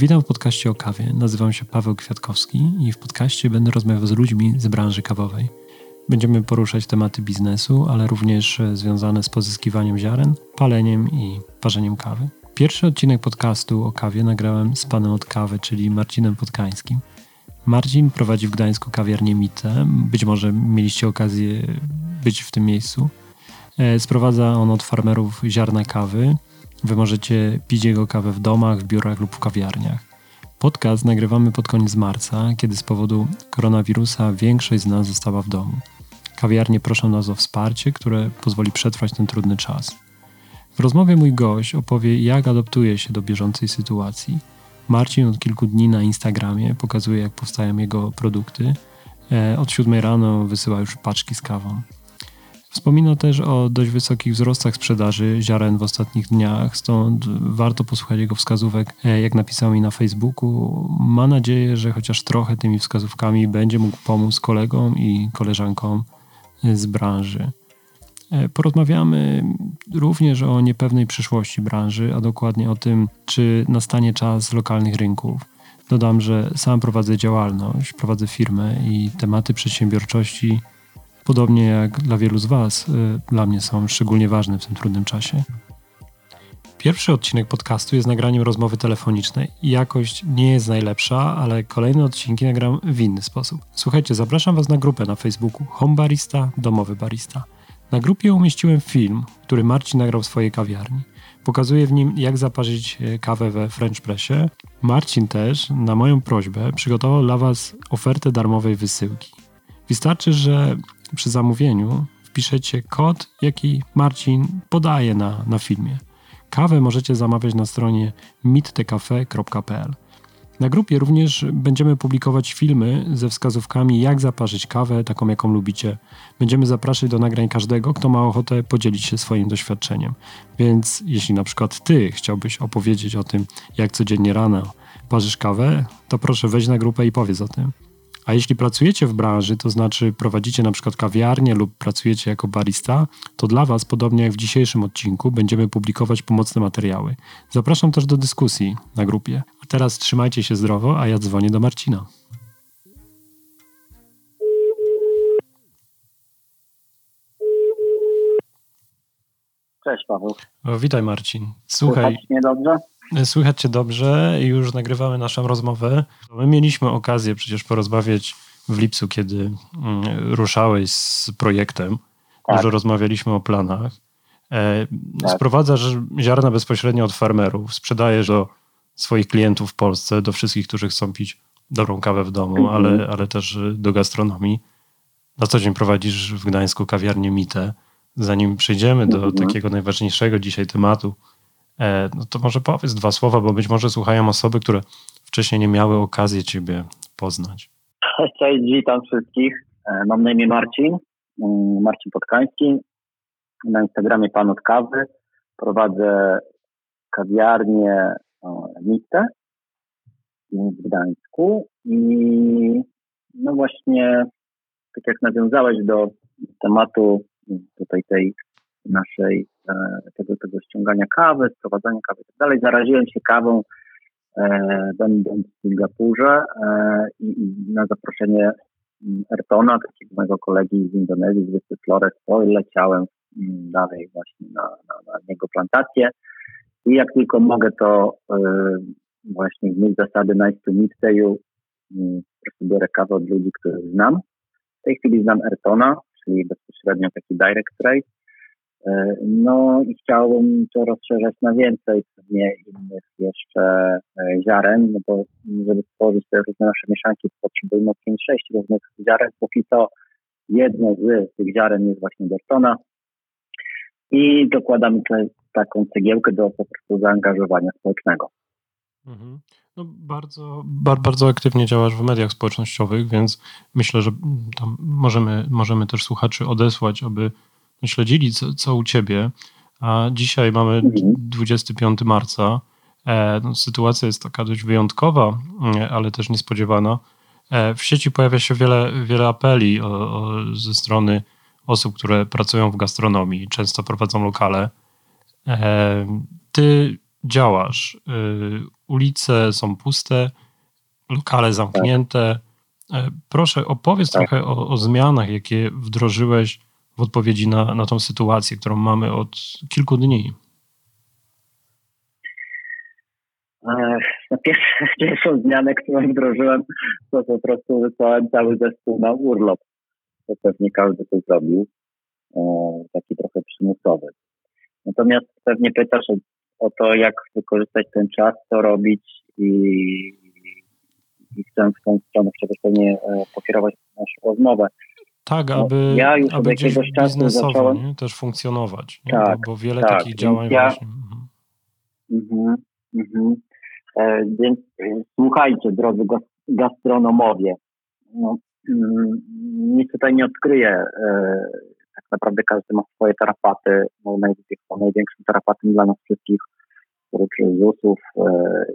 Witam w podcaście o kawie. Nazywam się Paweł Kwiatkowski i w podcaście będę rozmawiał z ludźmi z branży kawowej. Będziemy poruszać tematy biznesu, ale również związane z pozyskiwaniem ziaren, paleniem i parzeniem kawy. Pierwszy odcinek podcastu o kawie nagrałem z panem od kawy, czyli Marcinem Potkańskim. Marcin prowadzi w Gdańsku kawiarnię Mitte. Być może mieliście okazję być w tym miejscu. Sprowadza on od farmerów ziarna kawy. Wy możecie pić jego kawę w domach, w biurach lub w kawiarniach. Podcast nagrywamy pod koniec marca, kiedy z powodu koronawirusa większość z nas została w domu. Kawiarnie proszą nas o wsparcie, które pozwoli przetrwać ten trudny czas. W rozmowie mój gość opowie, jak adaptuje się do bieżącej sytuacji. Marcin od kilku dni na Instagramie pokazuje, jak powstają jego produkty. Od 7 rano wysyła już paczki z kawą. Wspomina też o dość wysokich wzrostach sprzedaży ziaren w ostatnich dniach, stąd warto posłuchać jego wskazówek, jak napisał mi na Facebooku. Ma nadzieję, że chociaż trochę tymi wskazówkami będzie mógł pomóc kolegom i koleżankom z branży. Porozmawiamy również o niepewnej przyszłości branży, a dokładnie o tym, czy nastanie czas lokalnych rynków. Dodam, że sam prowadzę działalność, prowadzę firmę i tematy przedsiębiorczości, podobnie jak dla wielu z Was, dla mnie są szczególnie ważne w tym trudnym czasie. Pierwszy odcinek podcastu jest nagraniem rozmowy telefonicznej. Jakość nie jest najlepsza, ale kolejne odcinki nagram w inny sposób. Słuchajcie, zapraszam Was na grupę na Facebooku Home Barista, Domowy Barista. Na grupie umieściłem film, który Marcin nagrał w swojej kawiarni. Pokazuję w nim, jak zaparzyć kawę we French Pressie. Marcin też, na moją prośbę, przygotował dla Was ofertę darmowej wysyłki. Wystarczy, że przy zamówieniu wpiszecie kod, jaki Marcin podaje na filmie. Kawę możecie zamawiać na stronie mittecafe.pl. Na grupie również będziemy publikować filmy ze wskazówkami, jak zaparzyć kawę, taką jaką lubicie. Będziemy zapraszać do nagrań każdego, kto ma ochotę podzielić się swoim doświadczeniem. Więc jeśli na przykład Ty chciałbyś opowiedzieć o tym, jak codziennie rano parzysz kawę, to proszę wejdź na grupę i powiedz o tym. A jeśli pracujecie w branży, to znaczy prowadzicie na przykład kawiarnię lub pracujecie jako barista, to dla Was, podobnie jak w dzisiejszym odcinku, będziemy publikować pomocne materiały. Zapraszam też do dyskusji na grupie. A teraz trzymajcie się zdrowo, a ja dzwonię do Marcina. Cześć Paweł. O, witaj Marcin. Słuchaj. Słychać mnie dobrze? Słychać Cię dobrze, już nagrywamy naszą rozmowę. My mieliśmy okazję przecież porozmawiać w lipcu, kiedy ruszałeś z projektem. Tak. Dużo rozmawialiśmy o planach. Tak. Sprowadzasz ziarna bezpośrednio od farmerów, sprzedajesz do swoich klientów w Polsce, do wszystkich, którzy chcą pić dobrą kawę w domu, ale też do gastronomii. Na co dzień prowadzisz w Gdańsku kawiarnię Mitte. Zanim przejdziemy do takiego najważniejszego dzisiaj tematu, no to może powiedz 2 słowa, bo być może słuchają osoby, które wcześniej nie miały okazji Ciebie poznać. Cześć, witam wszystkich. Mam na imię Marcin Potkański. Na Instagramie Pan od Kawy. Prowadzę kawiarnię Mitte w Gdańsku. I no właśnie, tak jak nawiązałeś do tematu tutaj tej naszej tego ściągania kawy, sprowadzania kawy i tak dalej. Zaraziłem się kawą będąc w Singapurze i na zaproszenie Ayrtona, takiego mojego kolegi z Indonezji, z wyspy Flores, leciałem dalej właśnie na jego plantację i jak tylko mogę, to właśnie w myśl zasady nice to meet you, biorę kawę od ludzi, których znam. W tej chwili znam Ayrtona, czyli bezpośrednio taki direct trade. No i chciałbym to rozszerzać na więcej pewnie innych jeszcze ziaren, no bo żeby stworzyć te różne nasze mieszanki, potrzebujemy 5-6 różnych ziaren, póki to jedno z tych ziaren jest właśnie Ayrtona i dokładamy taką cegiełkę do po prostu zaangażowania społecznego. Mhm. No bardzo aktywnie działasz w mediach społecznościowych, więc myślę, że tam możemy też słuchaczy odesłać, aby śledzili, co u Ciebie, a dzisiaj mamy 25 marca. No, sytuacja jest taka dość wyjątkowa, ale też niespodziewana. W sieci pojawia się wiele apeli ze strony osób, które pracują w gastronomii, często prowadzą lokale. Ty działasz ulice są puste, lokale zamknięte. Proszę, opowiedz trochę o zmianach, jakie wdrożyłeś w odpowiedzi na tą sytuację, którą mamy od kilku dni. Pierwszą zmianę, którą wdrożyłem, to po prostu wysłałem cały zespół na urlop. To pewnie każdy to zrobił. Taki trochę przymusowy. Natomiast pewnie pytasz o to, jak wykorzystać ten czas, co robić i chcę w tą stronę pewnie pokierować naszą rozmowę. Tak, aby gdzieś biznesowo zacząłem... nie? też funkcjonować, nie? Tak, bo wiele takich działań właśnie. Więc słuchajcie, drodzy gastronomowie, nic tutaj nie odkryję. Tak naprawdę każdy ma swoje tarapaty. Największym tarapatem dla nas wszystkich, których ZUS-ów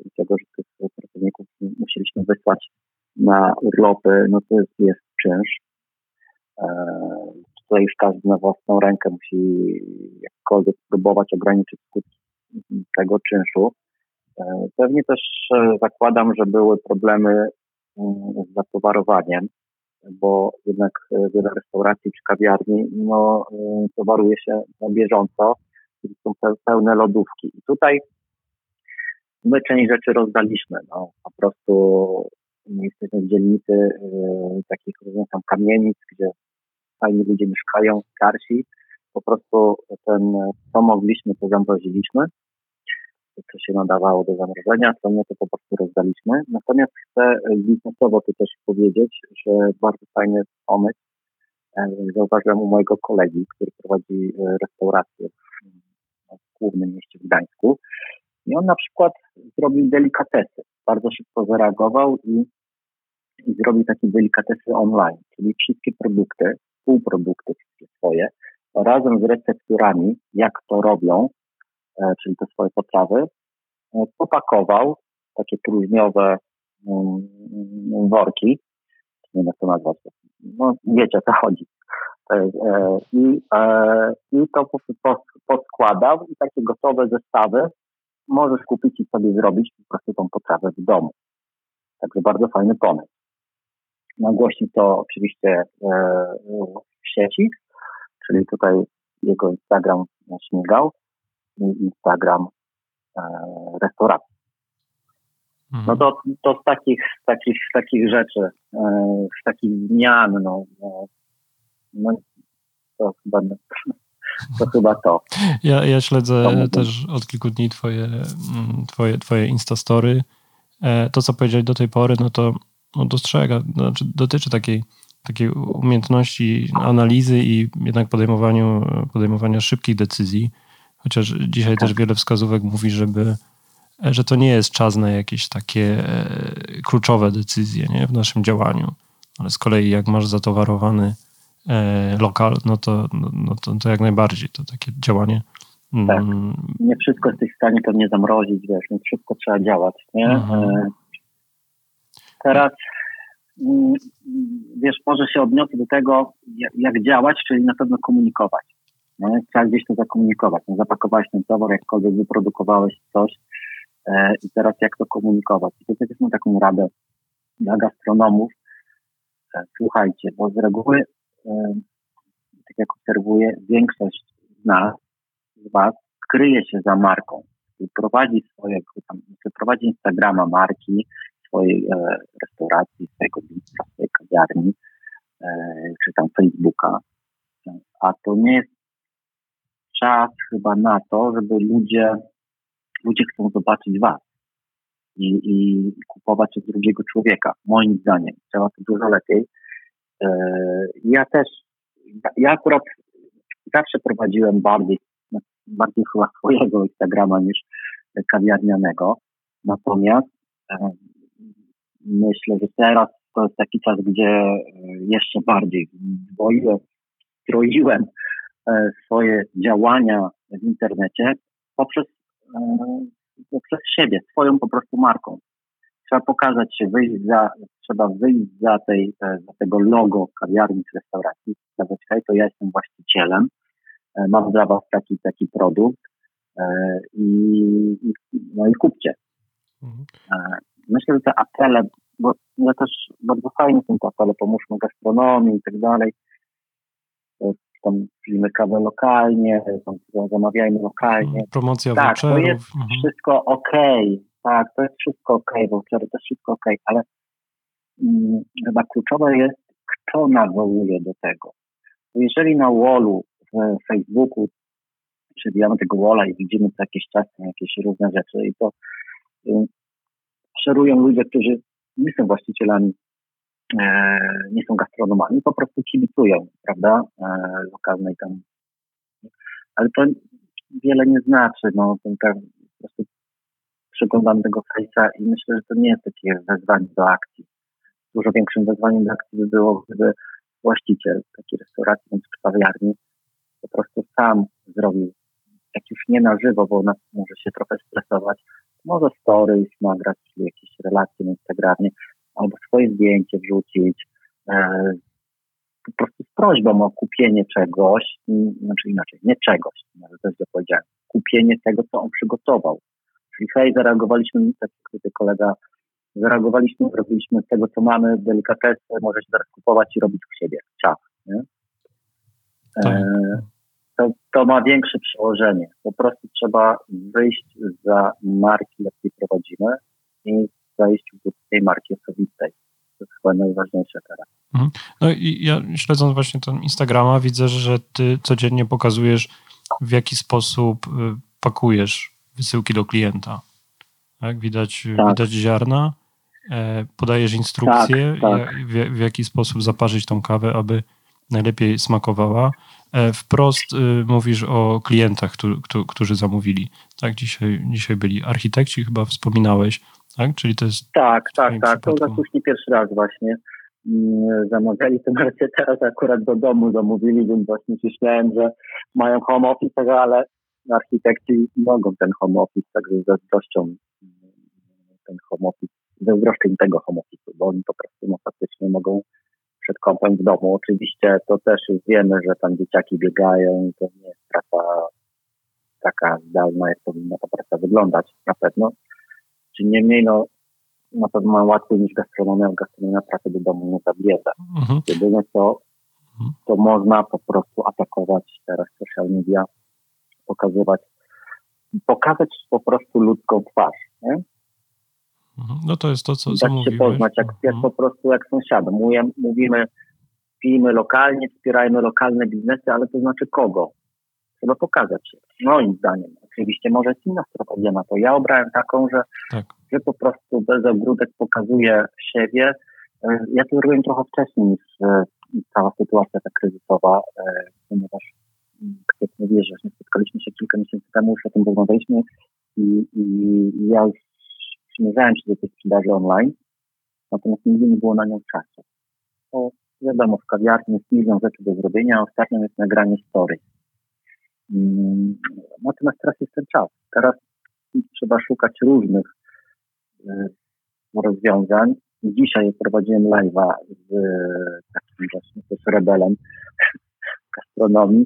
i tego, że tych pracowników musieliśmy wysłać na urlopy, no to jest czynsz. Tutaj już każdy na własną rękę musi jakkolwiek próbować ograniczyć skutki tego czynszu. Pewnie też zakładam, że były problemy z zapowarowaniem, bo jednak wiele restauracji czy kawiarni towaruje się na bieżąco, czyli są pełne lodówki. I tutaj my część rzeczy rozdaliśmy. Po prostu jesteśmy w dzielnicy takich różnych tam kamienic, gdzie fajni ludzie mieszkają, starsi. Po prostu co mogliśmy, to zamroziliśmy. Co się nadawało do zamrożenia, co nie, to po prostu rozdaliśmy. Natomiast chcę biznesowo tu też powiedzieć, że bardzo fajny pomysł zauważyłem u mojego kolegi, który prowadzi restaurację w głównym mieście w Gdańsku. I on na przykład zrobił delikatesy. Bardzo szybko zareagował i zrobił takie delikatesy online, czyli wszystkie produkty, półprodukty wszystkie swoje, razem z recepturami, jak to robią, czyli te swoje potrawy, popakował takie próżniowe worki, nie wiem jak to nazwać, wiecie o co chodzi, i to poskładał i takie gotowe zestawy możesz kupić i sobie zrobić po prostu tą potrawę w domu. Także bardzo fajny pomysł. Nagłośnił to oczywiście w sieci, czyli tutaj jego Instagram śmigał, Instagram restauracji. No to z takich rzeczy, z takich zmian, to chyba to. Ja śledzę też od kilku dni twoje Instastory. To, co powiedziałeś do tej pory, to dotyczy takiej umiejętności analizy i jednak podejmowania szybkich decyzji. Chociaż dzisiaj też wiele wskazówek mówi, że to nie jest czas na jakieś takie kluczowe decyzje, nie? W naszym działaniu. Ale z kolei jak masz zatowarowany lokal, to jak najbardziej to takie działanie. Tak. Nie wszystko jesteś w stanie pewnie zamrozić, wiesz, nie wszystko trzeba działać, nie? Teraz wiesz, może się odniosę do tego, jak działać, czyli na pewno komunikować. Trzeba gdzieś to zakomunikować. Zapakowałeś ten towar, jakkolwiek wyprodukowałeś coś i teraz jak to komunikować. I tutaj też mam taką radę dla gastronomów. Słuchajcie, bo z reguły, tak jak obserwuję, większość z was kryje się za marką. Prowadzi Instagrama marki, swojej restauracji, swojego biura, swojej kawiarni, czy tam Facebooka. A to nie jest czas chyba na to, żeby ludzie chcą zobaczyć was i kupować od drugiego człowieka. Moim zdaniem trzeba to dużo lepiej. Ja akurat zawsze prowadziłem bardziej chyba swojego Instagrama niż kawiarnianego. Natomiast myślę, że teraz to jest taki czas, gdzie jeszcze bardziej stroiłem swoje działania w internecie poprzez siebie, swoją po prostu marką. Trzeba pokazać się, wyjść za tego logo kawiarni czy restauracji. Zaczekaj, to ja jestem właścicielem, mam dla was taki produkt i kupcie. Myślę, że te apele, bo ja też bardzo fajnie są te apele, pomóżmy gastronomii i tak dalej. Tam pijmy kawę lokalnie, tam zamawiajmy lokalnie. Promocja tak, voucherów. To jest wszystko okej. Tak, to jest wszystko okej, vouchery to jest wszystko okej, ale chyba kluczowe jest, kto nawołuje do tego. Jeżeli na wallu w Facebooku przewijamy tego walla i widzimy co jakiś czas jakieś różne rzeczy i to szerują ludzie, którzy nie są właścicielami, nie są gastronomami, po prostu kibicują, prawda, lokalnej tam. Ale to wiele nie znaczy, no, po prostu przeglądam tego face'a i myślę, że to nie jest takie wezwanie do akcji. Dużo większym wezwaniem do akcji by było, gdyby właściciel takiej restauracji czy kawiarni po prostu sam zrobił, jak już nie na żywo, bo ona może się trochę stresować, może stories nagrać, czyli jakieś relacje na Instagramie, albo swoje zdjęcie wrzucić, po prostu z prośbą o kupienie czegoś, znaczy inaczej, nie czegoś, może też to powiedziałem, kupienie tego, co on przygotował. Czyli hej, zareagowaliśmy, tak jak tutaj kolega, zareagowaliśmy, zrobiliśmy z tego, co mamy, delikatesy, możesz zaraz kupować i robić u siebie. Ciach, nie? To ma większe przełożenie. Po prostu trzeba wyjść za marki, jakie prowadzimy i zajść do tej marki osobistej. To jest chyba najważniejsze teraz. No i ja śledząc właśnie ten Instagrama widzę, że ty codziennie pokazujesz, w jaki sposób pakujesz wysyłki do klienta. Tak? Widać ziarna, podajesz instrukcje, w jaki sposób zaparzyć tą kawę, aby najlepiej smakowała. Wprost mówisz o klientach, którzy zamówili. Tak, dzisiaj byli architekci, chyba wspominałeś, tak? Czyli to jest tak. To zasłusznie pierwszy raz właśnie zamawiali tę markę, teraz akurat do domu zamówili, więc właśnie myślałem, że mają home office, ale architekci mogą ten home office, także zazdroszczą tego home office, bo oni po prostu faktycznie mogą przed kąpem w domu. Oczywiście to też już wiemy, że tam dzieciaki biegają i to nie jest praca taka zdalna, jak powinna ta praca wyglądać na pewno. Czyli niemniej na pewno ma łatwiej niż gastronomia, pracę do domu nie zabiera. Mhm. Jedyne to można po prostu atakować teraz social media, pokazać po prostu ludzką twarz, nie? No to jest to, co mówiłeś. Tak się poznać, jak po prostu jak sąsiadom. Mówimy, pijmy lokalnie, wspierajmy lokalne biznesy, ale to znaczy kogo? Trzeba pokazać się, moim zdaniem. Oczywiście może jest inna strategia na to. Ja obrałem taką, że po prostu bez ogródek pokazuję siebie. Ja to robiłem trochę wcześniej niż cała sytuacja ta kryzysowa, ponieważ ktoś nie wie, że spotkaliśmy się kilka miesięcy temu, już o tym rozmawialiśmy i ja już przymierzałem się do tej sprzedaży online, natomiast nigdy nie było na nią czasu. Bo wiadomo, w kawiarni jest milion rzeczy do zrobienia, a ostatnią jest nagranie story. Natomiast teraz jest ten czas. Teraz trzeba szukać różnych rozwiązań. Dzisiaj prowadziłem live'a z takim właśnie też rebelem gastronomii,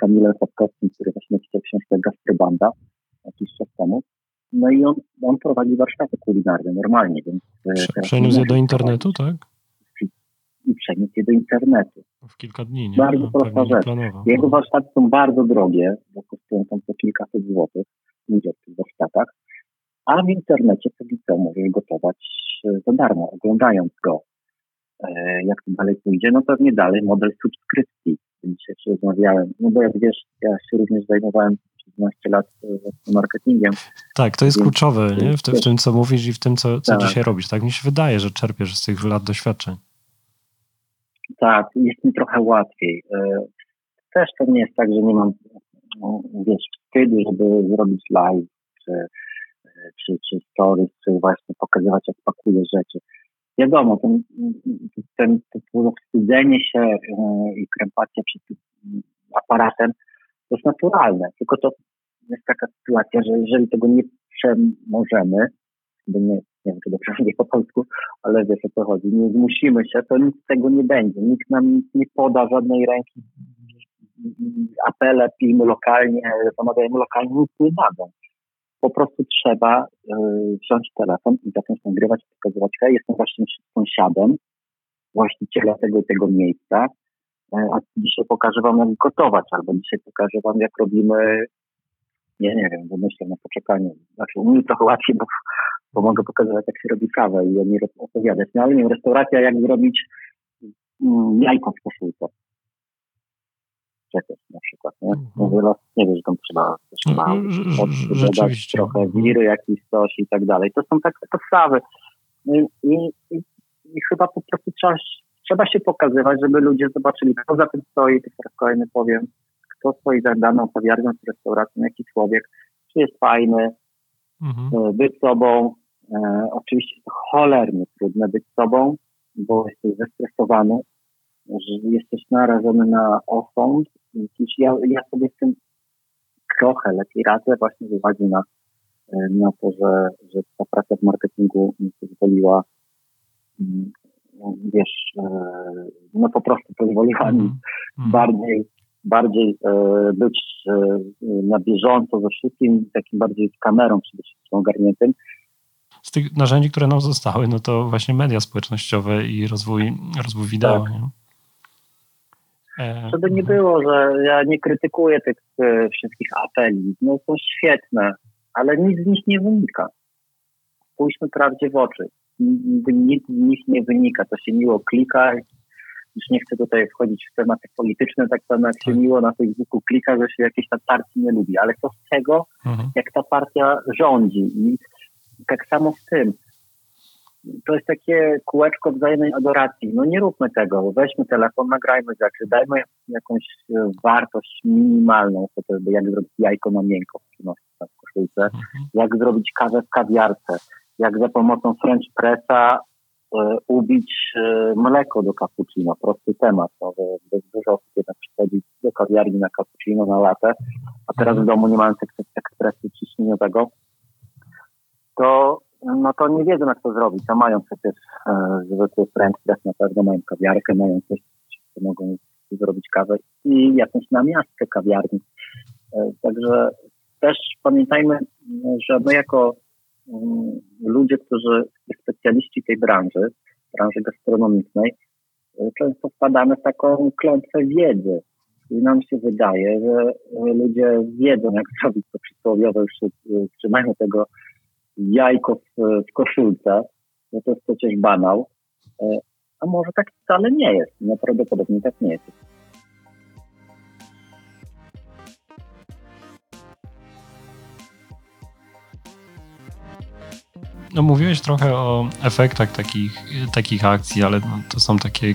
Kamilem Chłopkowskim, który właśnie napisał książkę Gastrobanda jakiś czas temu. No i on prowadzi warsztaty kulinarne normalnie, więc... Przeniósł je do internetu, tak? I przeniósł je do internetu. W kilka dni, nie? Bardzo prosta rzecz. Jego warsztaty są bardzo drogie, bo kosztują tam po kilkaset złotych ludzie w tych warsztatach, a w internecie to widzą, może je gotować za darmo, oglądając go. Jak to dalej pójdzie, no pewnie dalej model subskrypcji. Dzisiaj się rozmawiałem, no bo jak wiesz, ja się również zajmowałem 15 lat marketingiem. Tak, to jest kluczowe, nie? W tym, co mówisz i w tym, co dzisiaj robisz. Tak mi się wydaje, że czerpiesz z tych lat doświadczeń. Tak, jest mi trochę łatwiej. Też to nie jest tak, że nie mam wstydu, żeby zrobić live, czy stories, czy właśnie pokazywać, jak pakuję rzeczy. Wiadomo, to wstydzenie się i krępacja przed tym aparatem to jest naturalne, tylko to jest taka sytuacja, że jeżeli tego nie przemożemy, nie wiem, czy dobrze mówię po polsku, ale wiesz o co chodzi, nie zmusimy się, to nic z tego nie będzie. Nikt nam nic nie poda, żadnej ręki, apele, pijmy lokalnie, zamawiajmy lokalnie, nic nie dadzą. po prostu trzeba wziąć telefon i zacząć nagrywać, pokazywać, hej, jestem właśnie sąsiadem, właściciela tego miejsca, a dzisiaj pokażę wam, jak gotować, albo dzisiaj pokażę wam, jak robimy, nie wiem, wymyślę na poczekaniu. Znaczy, u mnie trochę łatwiej, bo mogę pokazywać, jak się robi kawę i o niej opowiadać. No ale nie, restauracja, jak zrobić jajko w koszulce. Czekać na przykład, nie? Nie wiesz, że tam trzeba coś dodać trochę wiry, jakiś coś i tak dalej. To są takie podstawy. I chyba po prostu trzeba się pokazywać, żeby ludzie zobaczyli, kto za tym stoi, to teraz kolejny powiem, kto stoi za daną kawiarnią czy restauracją, jaki człowiek, czy jest fajny, być sobą. Oczywiście to cholernie trudne być sobą, bo jesteś zestresowany, że jesteś narażony na osąd. Ja sobie z tym trochę lepiej radzę właśnie z uwagi na to, że ta praca w marketingu mi pozwoliła, wiesz, no po prostu pozwoliła mi bardziej być na bieżąco ze wszystkim, takim bardziej z kamerą przede wszystkim ogarniętym. Z tych narzędzi, które nam zostały, no to właśnie media społecznościowe i rozwój wideo. Tak. Żeby nie było, że ja nie krytykuję tych wszystkich apeli, no są świetne, ale nic z nich nie wynika. Spójrzmy prawdzie w oczy. Nic z nich nie wynika. To się miło klika. Już nie chcę tutaj wchodzić w tematy polityczne, tak samo jak się miło na Facebooku klika, że się jakiejś tam partii nie lubi. Ale co z tego, jak ta partia rządzi. I tak samo z tym. To jest takie kółeczko wzajemnej adoracji. No nie róbmy tego. Weźmy telefon, nagrajmy rzeczy, dajmy jakąś wartość minimalną, chociażby jak zrobić jajko na miękko w koszulce, jak zrobić kawę w kawiarce, jak za pomocą French Pressa ubić mleko do cappuccino. Prosty temat. No, dużo osób jednak przychodzi do kawiarni na cappuccino, na latte, a teraz w domu nie mają ekspresu ciśnieniowego. To nie wiedzą, jak to zrobić. To mają przecież zwykły French Press, na pewno mają kawiarkę, mają coś, co mogą zrobić kawę i jakąś namiastkę kawiarni. Także też pamiętajmy, że my jako ludzie, którzy specjaliści tej branży gastronomicznej, często wpadamy w taką klątwę wiedzy. I nam się wydaje, że ludzie wiedzą, jak zrobić to przysłowiowe, już trzymają tego jajko w koszulce, no to jest przecież banał, a może tak wcale nie jest, no prawdopodobnie tak nie jest. No mówiłeś trochę o efektach takich akcji, ale no, to są takie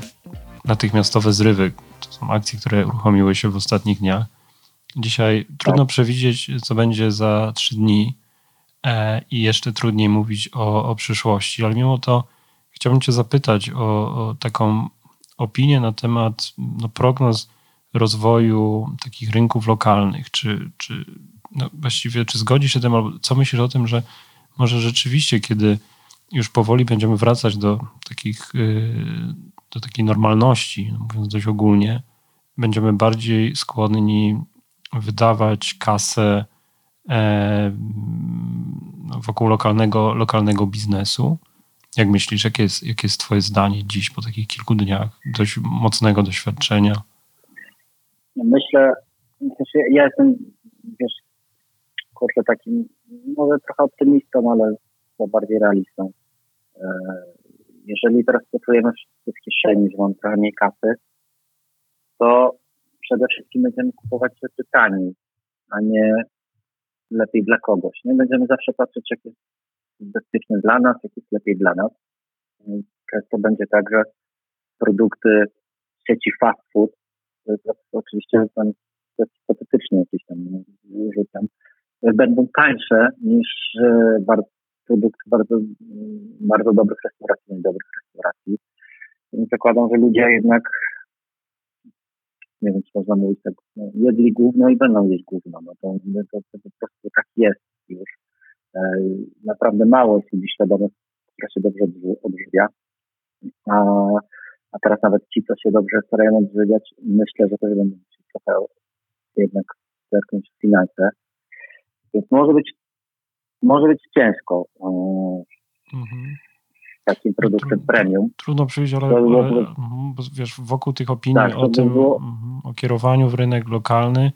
natychmiastowe zrywy. To są akcje, które uruchomiły się w ostatnich dniach. Dzisiaj trudno przewidzieć, co będzie za 3 dni i jeszcze trudniej mówić o przyszłości. Ale mimo to chciałbym cię zapytać o taką opinię na temat prognoz rozwoju takich rynków lokalnych. Czy zgodzi się tym, albo co myślisz o tym, że może rzeczywiście, kiedy już powoli będziemy wracać do takiej normalności, mówiąc dość ogólnie, będziemy bardziej skłonni wydawać kasę wokół lokalnego biznesu. Jak myślisz, jakie jest twoje zdanie dziś po takich kilku dniach dość mocnego doświadczenia? Myślę, że ja jestem, wiesz, kurczę, takim może trochę optymistą, ale bardziej realistą. Jeżeli teraz pracujemy wszyscy w kieszeni, że mam trochę mniej kasy, to przede wszystkim będziemy kupować rzeczy taniej, a nie lepiej dla kogoś. Nie będziemy zawsze patrzeć, jak jest bezpieczny dla nas, jak jest lepiej dla nas. Często będzie tak, że produkty sieci fast food, oczywiście to jest hipotetycznie jakieś tam, użytam, będą tańsze niż produkt bardzo, bardzo dobrych restauracji, niedobrych restauracji. Więc zakładam, że ludzie jednak, nie wiem, czy można mówić tak, jedli gówno i będą jeść gówno. No to po prostu tak jest już. Naprawdę mało jest ludzi świadomych, która się dobrze odżywia. A teraz nawet ci, co się dobrze starają odżywiać, myślę, że też będą się trochę jednak w jakąś finanse. Więc może być może być ciężko takim produktem premium. Trudno przyjść, ale bo wiesz, wokół tych opinii tak, o tym, o kierowaniu w rynek lokalny,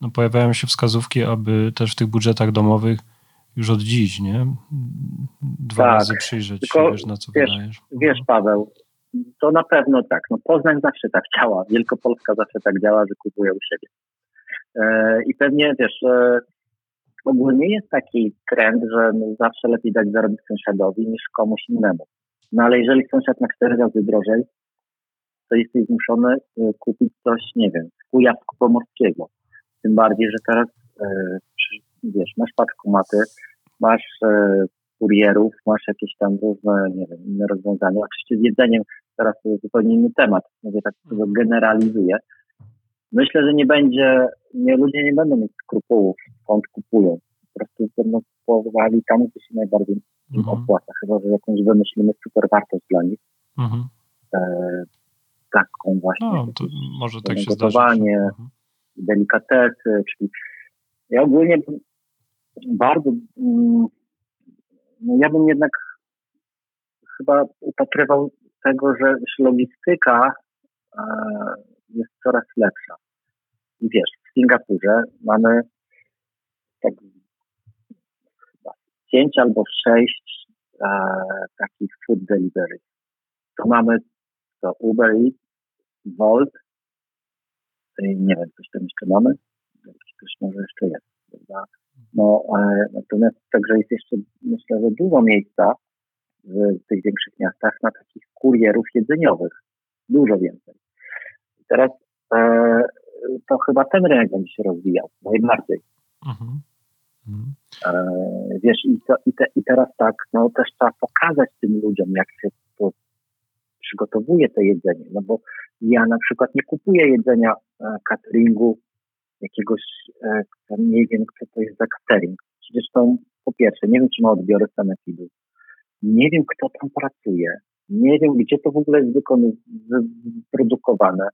no pojawiają się wskazówki, aby też w tych budżetach domowych już od dziś, nie? Dwa razy przyjrzeć tylko, się, wiesz, na co wydajesz. Wiesz, Paweł, to na pewno tak. No Poznań zawsze tak działa. Wielkopolska zawsze tak działa, że kupuje u siebie. I pewnie, wiesz, ogólnie jest taki trend, że zawsze lepiej dać zarobić sąsiadowi niż komuś innemu. No ale jeżeli sąsiad ma 4 razy drożej, to jesteś zmuszony kupić coś, nie wiem, z Kujawsku Pomorskiego. Tym bardziej, że teraz, wiesz, masz paczkomaty, masz kurierów, masz jakieś tam różne, nie wiem, inne rozwiązania. Oczywiście z jedzeniem teraz to jest zupełnie inny temat. Mówię tak, to generalizuję. Myślę, że ludzie nie będą mieć skrupułów, skąd kupują. Po prostu będą kupowali tam, gdzie się najbardziej opłaca. Chyba, że jakąś wymyślimy super wartość dla nich. Mhm. Taką właśnie. No, to może tak się zdarzyć. Delikatesy, czyli ja ogólnie ja bym jednak chyba upatrywał tego, że logistyka jest coraz lepsza. I wiesz, w Singapurze mamy tak chyba 5 albo 6 takich food delivery. To mamy to Uber Eats, Volt, nie wiem, coś tam jeszcze mamy, coś może jeszcze jest, prawda? No, natomiast także jest jeszcze, myślę, że dużo miejsca w tych większych miastach na takich kurierów jedzeniowych. Dużo więcej. I teraz to chyba ten rynek będzie się rozwijał najbardziej. Wiesz, i teraz tak, no też trzeba pokazać tym ludziom, jak się to przygotowuje to jedzenie, no bo ja na przykład nie kupuję jedzenia cateringu, jakiegoś, nie wiem, co to jest za catering. Przecież to, po pierwsze, nie wiem, czy ma odbiory sanepidu. Nie wiem, kto tam pracuje. Nie wiem, gdzie to w ogóle jest wyprodukowane.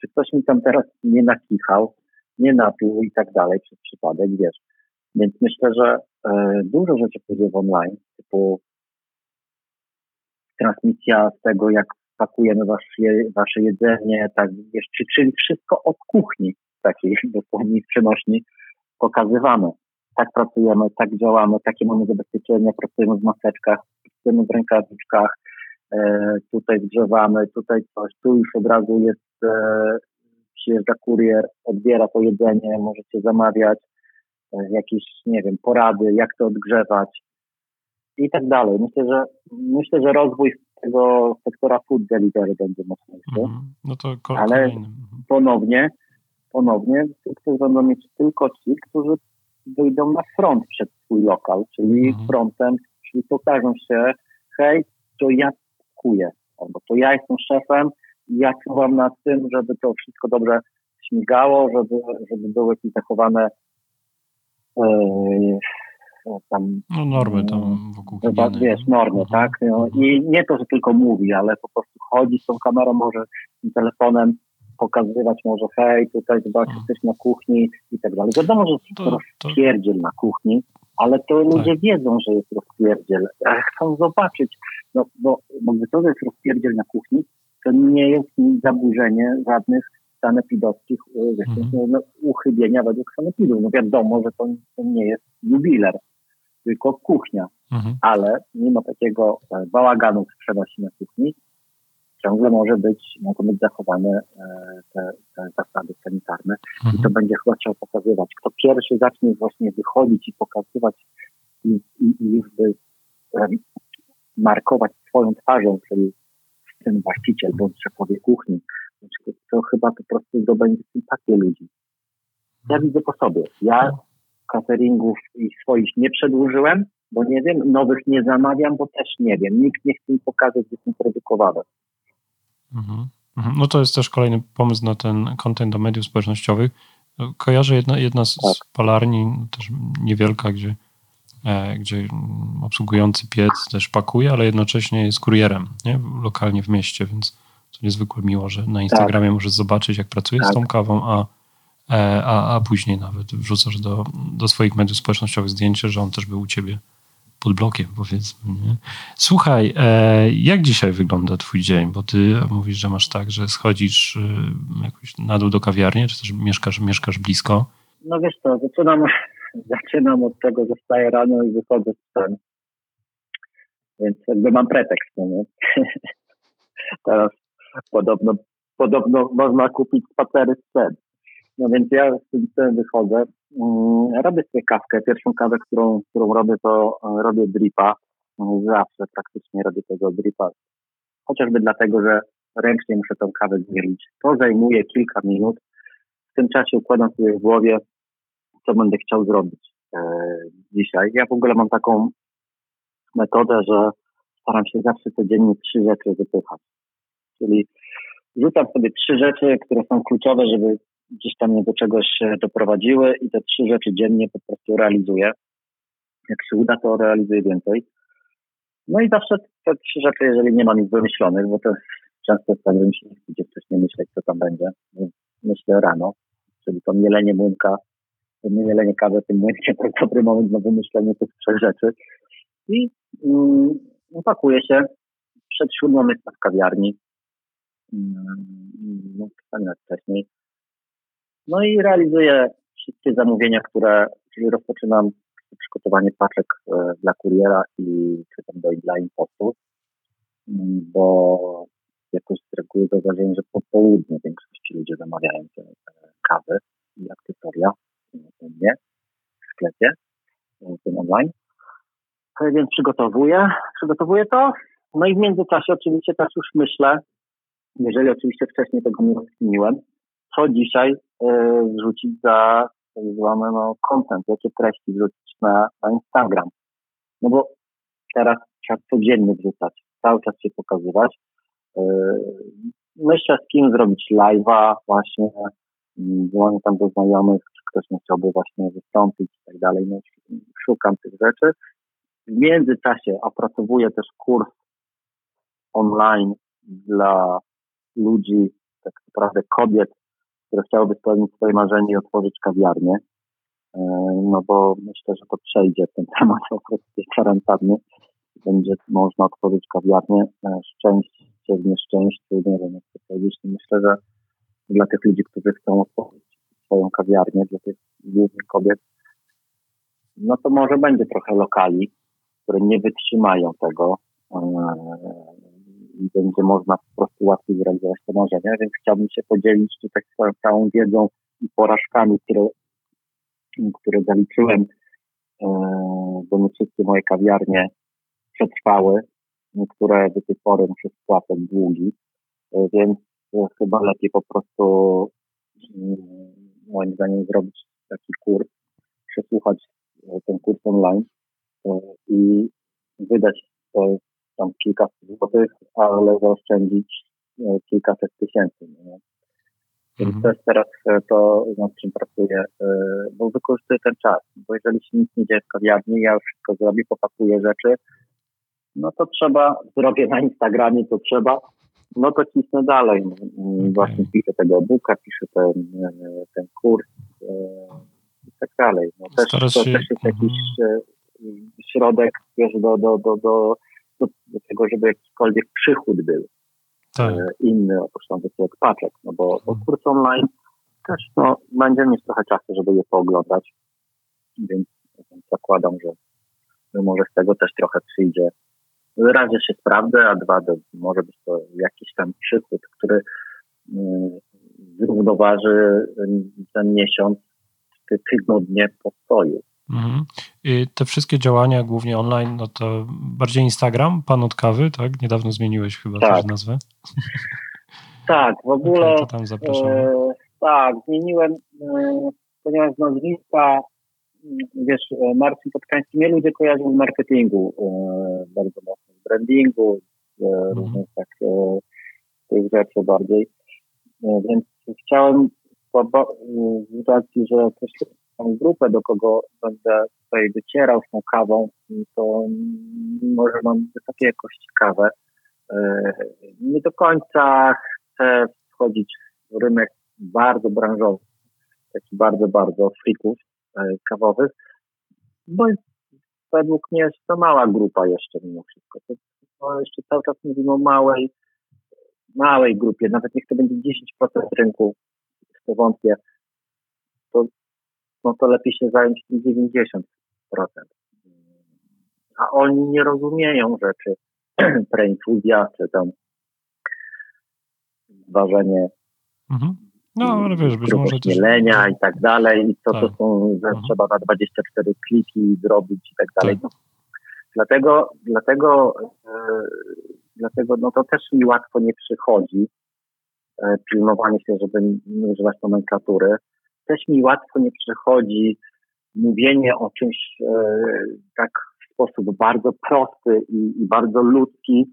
Czy ktoś mi tam teraz nie nakichał, nie napił i tak dalej, przez przypadek, wiesz. Więc myślę, że dużo rzeczy pójdzie w online, typu transmisja z tego, jak pakujemy wasze jedzenie, tak, wiesz, czyli wszystko od kuchni takiej dosłownie przenośni pokazywamy. Tak pracujemy, tak działamy, takie mamy zabezpieczenia, pracujemy w maseczkach, pracujemy w rękawiczkach, tutaj grzewamy, tutaj coś, tu już od razu jest, przyjeżdża kurier, odbiera to jedzenie, możecie zamawiać, jakieś, nie wiem, porady, jak to odgrzewać i tak dalej. Myślę, że rozwój tego sektora food delivery będzie mocniejszy. No to ale ponownie sukces będą mieć tylko ci, którzy wyjdą na front przed swój lokal, czyli frontem, czyli pokażą się, hej, to ja kupuję, albo to ja jestem szefem i ja czuwam nad tym, żeby to wszystko dobrze śmigało, żeby były jakieś zachowane tam, no normy tam wokół chyba, wiesz, normy, tak? No, i nie to, że tylko mówi, ale po prostu chodzi z tą kamerą, może telefonem pokazywać, może hej, tutaj zobaczysz, coś na kuchni i tak dalej. Wiadomo, że jest rozpierdziel na kuchni, ale to ludzie wiedzą, że jest rozpierdziel, ale chcą zobaczyć, no bo gdy to jest rozpierdziel na kuchni, to nie jest zaburzenie żadnych sanepidowskich uchybienia według sanepidu. No wiadomo, że to nie jest jubiler, tylko kuchnia. Ale mimo takiego bałaganu w przenosi na kuchni ciągle mogą być zachowane te zasady sanitarne. I to będzie chyba trzeba pokazywać. Kto pierwszy zacznie właśnie wychodzić i pokazywać i markować swoją twarzą, czyli ten właściciel bądź szefowie kuchni, to chyba po prostu zdobędzie sympatię ludzi. Ja widzę po sobie. Ja cateringów i swoich nie przedłużyłem, bo nie wiem, nowych nie zamawiam, bo też nie wiem. Nikt nie chce mi pokazać, gdzie są produkowane. No to jest też kolejny pomysł na ten content do mediów społecznościowych. Kojarzę jedna z palarni, też niewielka, gdzie obsługujący piec też pakuje, ale jednocześnie jest kurierem, nie? Lokalnie w mieście, więc to niezwykle miło, że na Instagramie możesz zobaczyć, jak pracuje z tą kawą, a a później nawet wrzucasz do swoich mediów społecznościowych zdjęcie, że on też był u ciebie pod blokiem, powiedzmy. Nie? Słuchaj, jak dzisiaj wygląda twój dzień? Bo ty mówisz, że masz tak, że schodzisz jakoś na dół do kawiarni, czy też mieszkasz blisko? No wiesz co, zaczynam od tego, że wstaję rano i wychodzę z stanu. Więc jakby mam pretekst, nie? Teraz podobno można kupić spacery z sen. No więc ja z tym celem wychodzę. Robię sobie kawkę. Pierwszą kawę, którą robię, to robię dripa. Zawsze praktycznie robię tego dripa. Chociażby dlatego, że ręcznie muszę tą kawę zmielić. To zajmuje kilka minut. W tym czasie układam sobie w głowie, co będę chciał zrobić dzisiaj. Ja w ogóle mam taką metodę, że staram się zawsze codziennie 3 rzeczy wypychać. Czyli rzucam sobie 3 rzeczy, które są kluczowe, żeby gdzieś tam mnie do czegoś doprowadziły i te 3 rzeczy dziennie po prostu realizuję. Jak się uda, to realizuję więcej. No i zawsze te 3 rzeczy, jeżeli nie mam nic wymyślonych, bo to często jest tak, że mi się gdzie wcześniej myśleć, co tam będzie. Myślę rano, czyli to mielenie młynka, mielenie kawy, tym młynkiem to dobry moment na wymyślenie tych 3 rzeczy. I pakuję się. Przed 7 jestem w kawiarni. No, jak wcześniej. No i realizuję wszystkie zamówienia, czyli rozpoczynam przygotowanie paczek dla kuriera i czy tam dla importu, bo jakoś z reguły zauważyłem, że po południu większości ludzi zamawiają te kawy i akcesoria u mnie w sklepie, tym online. Więc przygotowuję to. No i w międzyczasie oczywiście też już myślę, jeżeli oczywiście wcześniej tego nie rozkminiłem, co dzisiaj wrzucić za tak zwany content, jakie treści wrzucić na Instagram. No bo teraz trzeba codziennie wrzucać, cały czas się pokazywać. Myślę, z kim zrobić live'a właśnie, dzwonię tam do znajomych, czy ktoś nie chciałby właśnie wystąpić i tak dalej. No, szukam tych rzeczy. W międzyczasie opracowuję też kurs online dla ludzi, tak naprawdę kobiet, które chciałyby spełnić swoje marzenie i otworzyć kawiarnię. No bo myślę, że to przejdzie ten temat gwarantowanie. Będzie można otworzyć kawiarnię. Szczęście w nieszczęściu, nie wiem jak to powiedzieć. Myślę, że dla tych ludzi, którzy chcą otworzyć swoją kawiarnię, dla tych głównych kobiet, no to może będzie trochę lokali, które nie wytrzymają tego i będzie można po prostu łatwiej zrealizować to marzenie. Więc chciałbym się podzielić tutaj swoją całą wiedzą i porażkami, które zaliczyłem, bo nie wszystkie moje kawiarnie przetrwały, niektóre do tej pory muszę spłacać długi, więc chyba lepiej po prostu moim zdaniem zrobić taki kurs, przesłuchać ten kurs online i wydać to tam kilkaset złotych, ale zaoszczędzić kilkaset tysięcy. Nie? Więc też teraz to, nad czym pracuję, bo wykorzystuję ten czas, bo jeżeli się nic nie dzieje w kawiarni, ja już wszystko zrobię, popakuję rzeczy, no to trzeba, zrobię na Instagramie, to trzeba, no to cisnę dalej. Okay. Właśnie piszę tego e-booka, piszę ten kurs i tak dalej. No też, też jest jakiś środek, wiesz, do tego, żeby jakikolwiek przychód był tak inny, oprócz tam wysyłek paczek, no bo kurs online też no, będzie mieć trochę czasu, żeby je pooglądać, więc zakładam, że może z tego też trochę przyjdzie. Raz, że się sprawdzę, a dwa, może być to jakiś tam przychód, który zrównoważy ten miesiąc, czy tygodnie postoju. Mhm. I te wszystkie działania, głównie online, no to bardziej Instagram, Pan od Kawy, tak? Niedawno zmieniłeś chyba też nazwę. Tak, w ogóle okay, to tam zapraszamy. Tak, zmieniłem, ponieważ nazwiska, wiesz, Marcin Potkański mnie ludzie kojarzą z marketingu, bardzo mocno z brandingu, różnych tak tych rzeczy bardziej. Więc chciałem z racji, że też grupę, do kogo będę tutaj wycierał z tą kawą, to może mam wysokiej jakości kawę. Nie do końca chcę wchodzić w rynek bardzo branżowy. taki bardzo, bardzo frików kawowych, bo według mnie jest to mała grupa jeszcze mimo wszystko. To jeszcze cały czas mówimy o małej grupie, nawet niech to będzie 10% rynku, w to wątpię, to lepiej się zająć tym 90%. A oni nie rozumieją rzeczy, preinfuzja, czy tam zważenie śmielenia i tak dalej, i to są, że trzeba na 24 kliki zrobić i tak dalej. Tak. No. Dlatego to też mi łatwo nie przychodzi, pilnowanie się, żeby nie używać nomenklatury. Też mi łatwo nie przychodzi mówienie o czymś tak w sposób bardzo prosty i bardzo ludzki,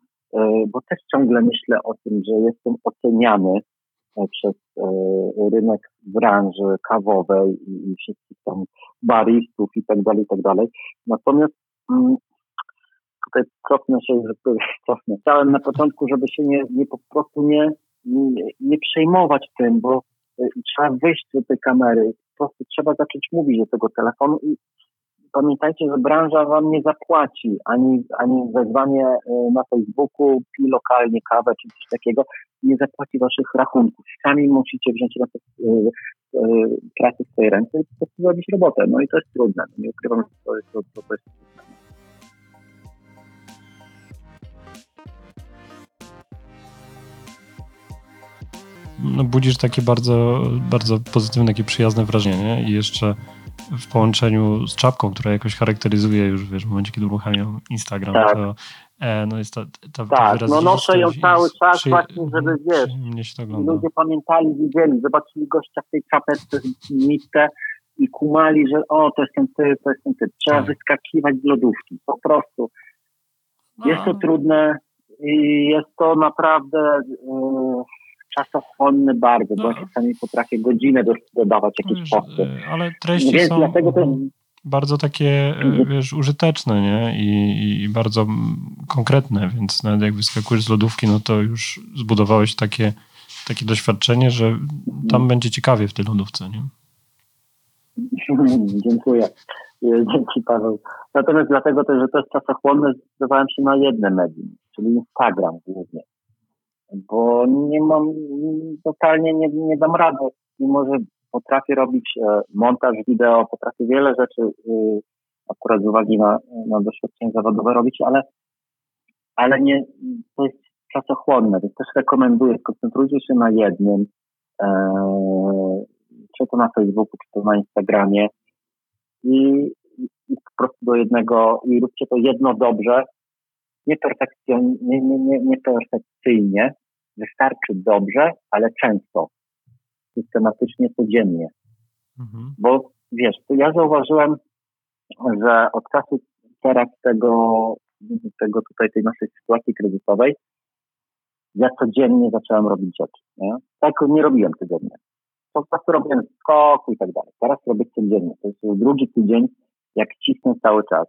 bo też ciągle myślę o tym, że jestem oceniany przez rynek branży kawowej i wszystkich tam baristów i tak dalej. Natomiast tutaj chciałem na początku, żeby się nie przejmować tym, bo trzeba wyjść do tej kamery, po prostu trzeba zacząć mówić do tego telefonu i pamiętajcie, że branża wam nie zapłaci, ani wezwanie na Facebooku, pij lokalnie kawę czy coś takiego, nie zapłaci waszych rachunków. Sami musicie wziąć pracę w swoje ręce i po prostu zrobić robotę. No i to jest trudne. Nie ukrywam, że to jest trudne. No, budzisz takie bardzo, bardzo pozytywne, takie przyjazne wrażenie i jeszcze w połączeniu z czapką, która jakoś charakteryzuje już, wiesz, w momencie, kiedy uruchamiam Instagram, tak. To jest ta wyraźność. No noszę ją cały czas właśnie, żeby, wiesz, ludzie pamiętali, widzieli, zobaczyli gościa w tej czapeczce z Mitte i kumali, że to jest ten typ, to jest ten typ. Trzeba wyskakiwać z lodówki, po prostu. Jest to trudne i jest to naprawdę... czasochłonny bardzo, bo ja czasami potrafię godzinę dodawać jakieś posty. Ale treści są dlatego też... bardzo takie, wiesz, użyteczne, nie? I bardzo konkretne, więc nawet jak wyskakujesz z lodówki, no to już zbudowałeś takie doświadczenie, że tam będzie ciekawie w tej lodówce, nie? Dziękuję. Dzięki, Paweł. Natomiast dlatego też, że to jest czasochłonne, zdecydowałem się na jedne medium, czyli Instagram głównie. Bo totalnie nie dam rady, mimo że potrafię robić montaż wideo, potrafię wiele rzeczy akurat z uwagi na doświadczenie zawodowe robić, ale nie, to jest czasochłonne, więc też rekomenduję, skoncentrujcie się na jednym, czy to na Facebooku, czy to na Instagramie i po prostu do jednego i róbcie to jedno dobrze. Nie perfekcyjnie, wystarczy dobrze, ale często, systematycznie, codziennie. Bo wiesz, ja zauważyłem, że od czasu teraz tej naszej sytuacji kryzysowej, ja codziennie zacząłem robić rzeczy. Nie? Tak nie robiłem codziennie. Po prostu robiłem skok i tak dalej. Teraz robię codziennie. To jest już drugi tydzień, jak cisnę cały czas.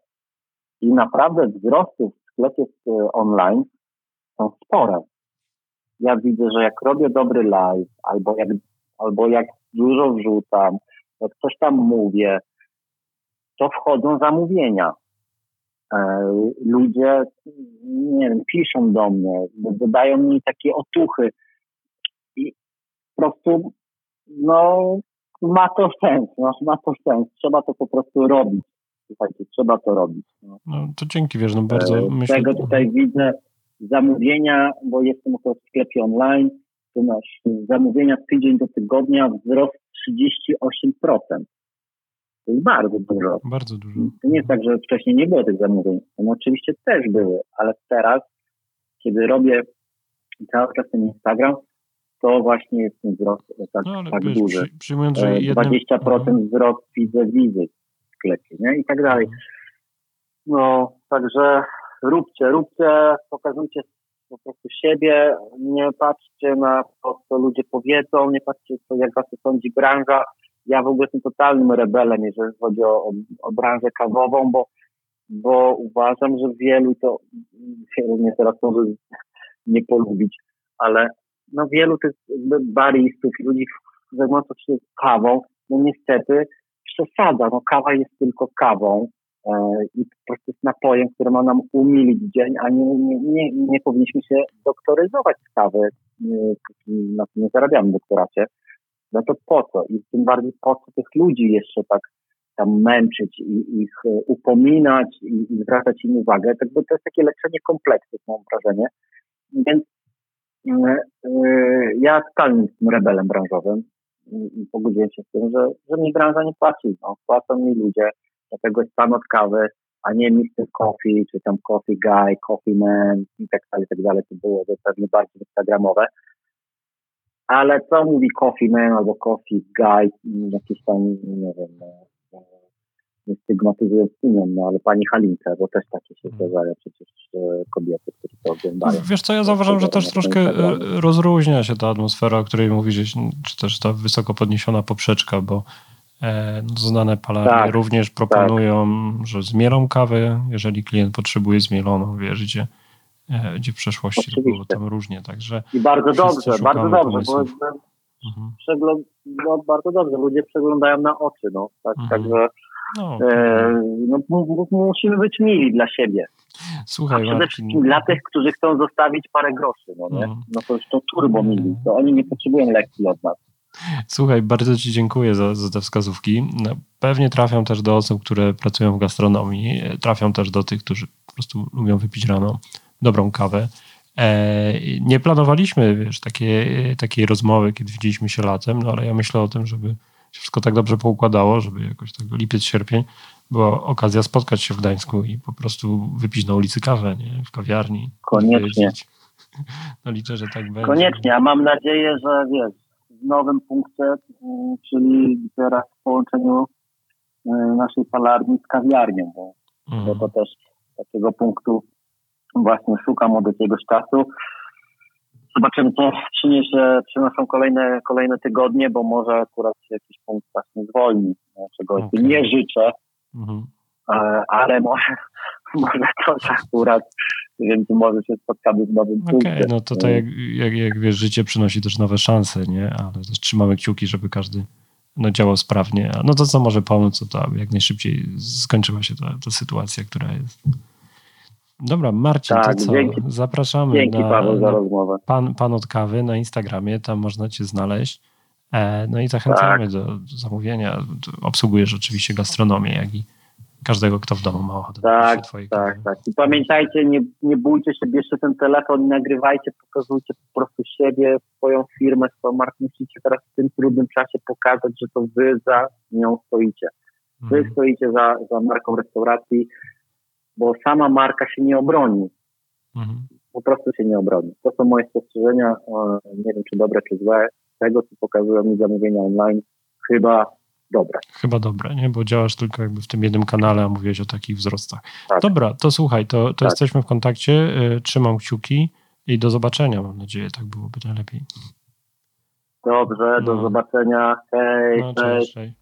I naprawdę wzrostów sklepie online są spore. Ja widzę, że jak robię dobry live, albo jak dużo wrzucam, jak coś tam mówię, to wchodzą zamówienia. Ludzie, nie wiem, piszą do mnie, dodają mi takie otuchy i po prostu ma to sens. Trzeba to po prostu robić. Słuchajcie, trzeba to robić. No to dzięki, wiesz, bardzo myślę... Tego tutaj widzę zamówienia, bo jestem około w sklepie online, to masz zamówienia tydzień do tygodnia wzrost 38%. To jest bardzo dużo. Bardzo dużo. To nie jest tak, że wcześniej nie było tych zamówień. One oczywiście też były, ale teraz, kiedy robię cały czas ten Instagram, to właśnie jest ten wzrost tak duży. Przyjmując, że 20% wzrost wizyt sklepie, nie? I tak dalej. No, także róbcie, pokazujcie po prostu siebie, nie patrzcie na to, co ludzie powiedzą, nie patrzcie, jak was sądzi branża. Ja w ogóle jestem totalnym rebelem, jeżeli chodzi o branżę kawową, bo uważam, że wielu mnie teraz może nie polubić, ale wielu tych baristów, ludzi zajmujących się kawą, no niestety przesadza. No kawa jest tylko kawą i po prostu jest napojem, który ma nam umilić dzień, a nie powinniśmy się doktoryzować z kawy, na tym nie zarabiamy w doktoracie. No to po co? I tym bardziej po co tych ludzi jeszcze tak tam męczyć i ich upominać i zwracać im uwagę. Tak, bo to jest takie leczenie kompleksów, mam wrażenie. Więc ja totalnie jestem rebelem branżowym i pogodziłem się z tym, że mi branża nie płaci. No, płacą mi ludzie za tego stan od kawy, a nie Mr. Coffee, czy tam Coffee Guy, Coffee Man i tak dalej, to było pewnie bardziej instagramowe. Ale co mówi Coffee Man albo Coffee Guy, jakiś tam, nie wiem, nie stygmatyzując imion, no ale pani Halince, bo też takie się zdarzają przecież kobiety, które to oglądają. Wiesz co, ja zauważam, że też troszkę rozróżnia się ta atmosfera, o której mówisz, czy też ta wysoko podniesiona poprzeczka, bo znane palarnie również proponują, że zmielą kawę, jeżeli klient potrzebuje zmieloną, wiesz, gdzie w przeszłości było tam różnie, także... I bardzo dobrze, bo bardzo dobrze, ludzie przeglądają na oczy, no, tak, także musimy być mili dla siebie. Słuchaj, a przede wszystkim dla tych, którzy chcą zostawić parę groszy, no nie? No to już to turbo mili, to oni nie potrzebują lekcji od nas. Słuchaj, bardzo Ci dziękuję za te wskazówki. Pewnie trafią też do osób, które pracują w gastronomii, trafią też do tych, którzy po prostu lubią wypić rano dobrą kawę. Nie planowaliśmy, wiesz, takiej rozmowy, kiedy widzieliśmy się latem, no ale ja myślę o tym, żeby się wszystko tak dobrze poukładało, żeby jakoś tak lipiec, sierpień była okazja spotkać się w Gdańsku i po prostu wypić na ulicy kawę, nie? W kawiarni. Koniecznie. No liczę, że tak będzie. Koniecznie, a mam nadzieję, że wiesz, w nowym punkcie, czyli teraz w połączeniu naszej palarni z kawiarnią, bo to też takiego punktu właśnie szukam od jakiegoś czasu. Zobaczymy, co przynoszą kolejne tygodnie, bo może akurat się jakiś punkt właśnie zwolni, czego nie życzę, ale może to akurat, więc może się spotkamy z nowym punktem. Okej, no to jak wiesz, życie przynosi też nowe szanse, nie? Ale też trzymamy kciuki, żeby każdy działał sprawnie. No to co może pomóc, to jak najszybciej skończyła się ta sytuacja, która jest. Dobra, Marcin, to co? Zapraszamy. Dzięki Paweł za rozmowę. Pan od kawy na Instagramie, tam można cię znaleźć. No i zachęcamy do zamówienia. Obsługujesz oczywiście gastronomię, jak i każdego, kto w domu ma ochotę. Tak. I pamiętajcie, nie bójcie się, bierzcie ten telefon, nagrywajcie, pokazujcie po prostu siebie, swoją firmę, swoją markę. Musicie teraz w tym trudnym czasie pokazać, że to wy za nią stoicie. Wy stoicie za marką restauracji, bo sama marka się nie obroni. Po prostu się nie obroni. To są moje spostrzeżenia, nie wiem, czy dobre, czy złe. Tego, co pokazują mi zamówienia online, chyba dobre, nie? Bo działasz tylko jakby w tym jednym kanale, a mówiłeś o takich wzrostach. Tak. Dobra, to słuchaj, to jesteśmy w kontakcie, trzymam kciuki i do zobaczenia, mam nadzieję, tak byłoby najlepiej. Dobrze, do zobaczenia, hej.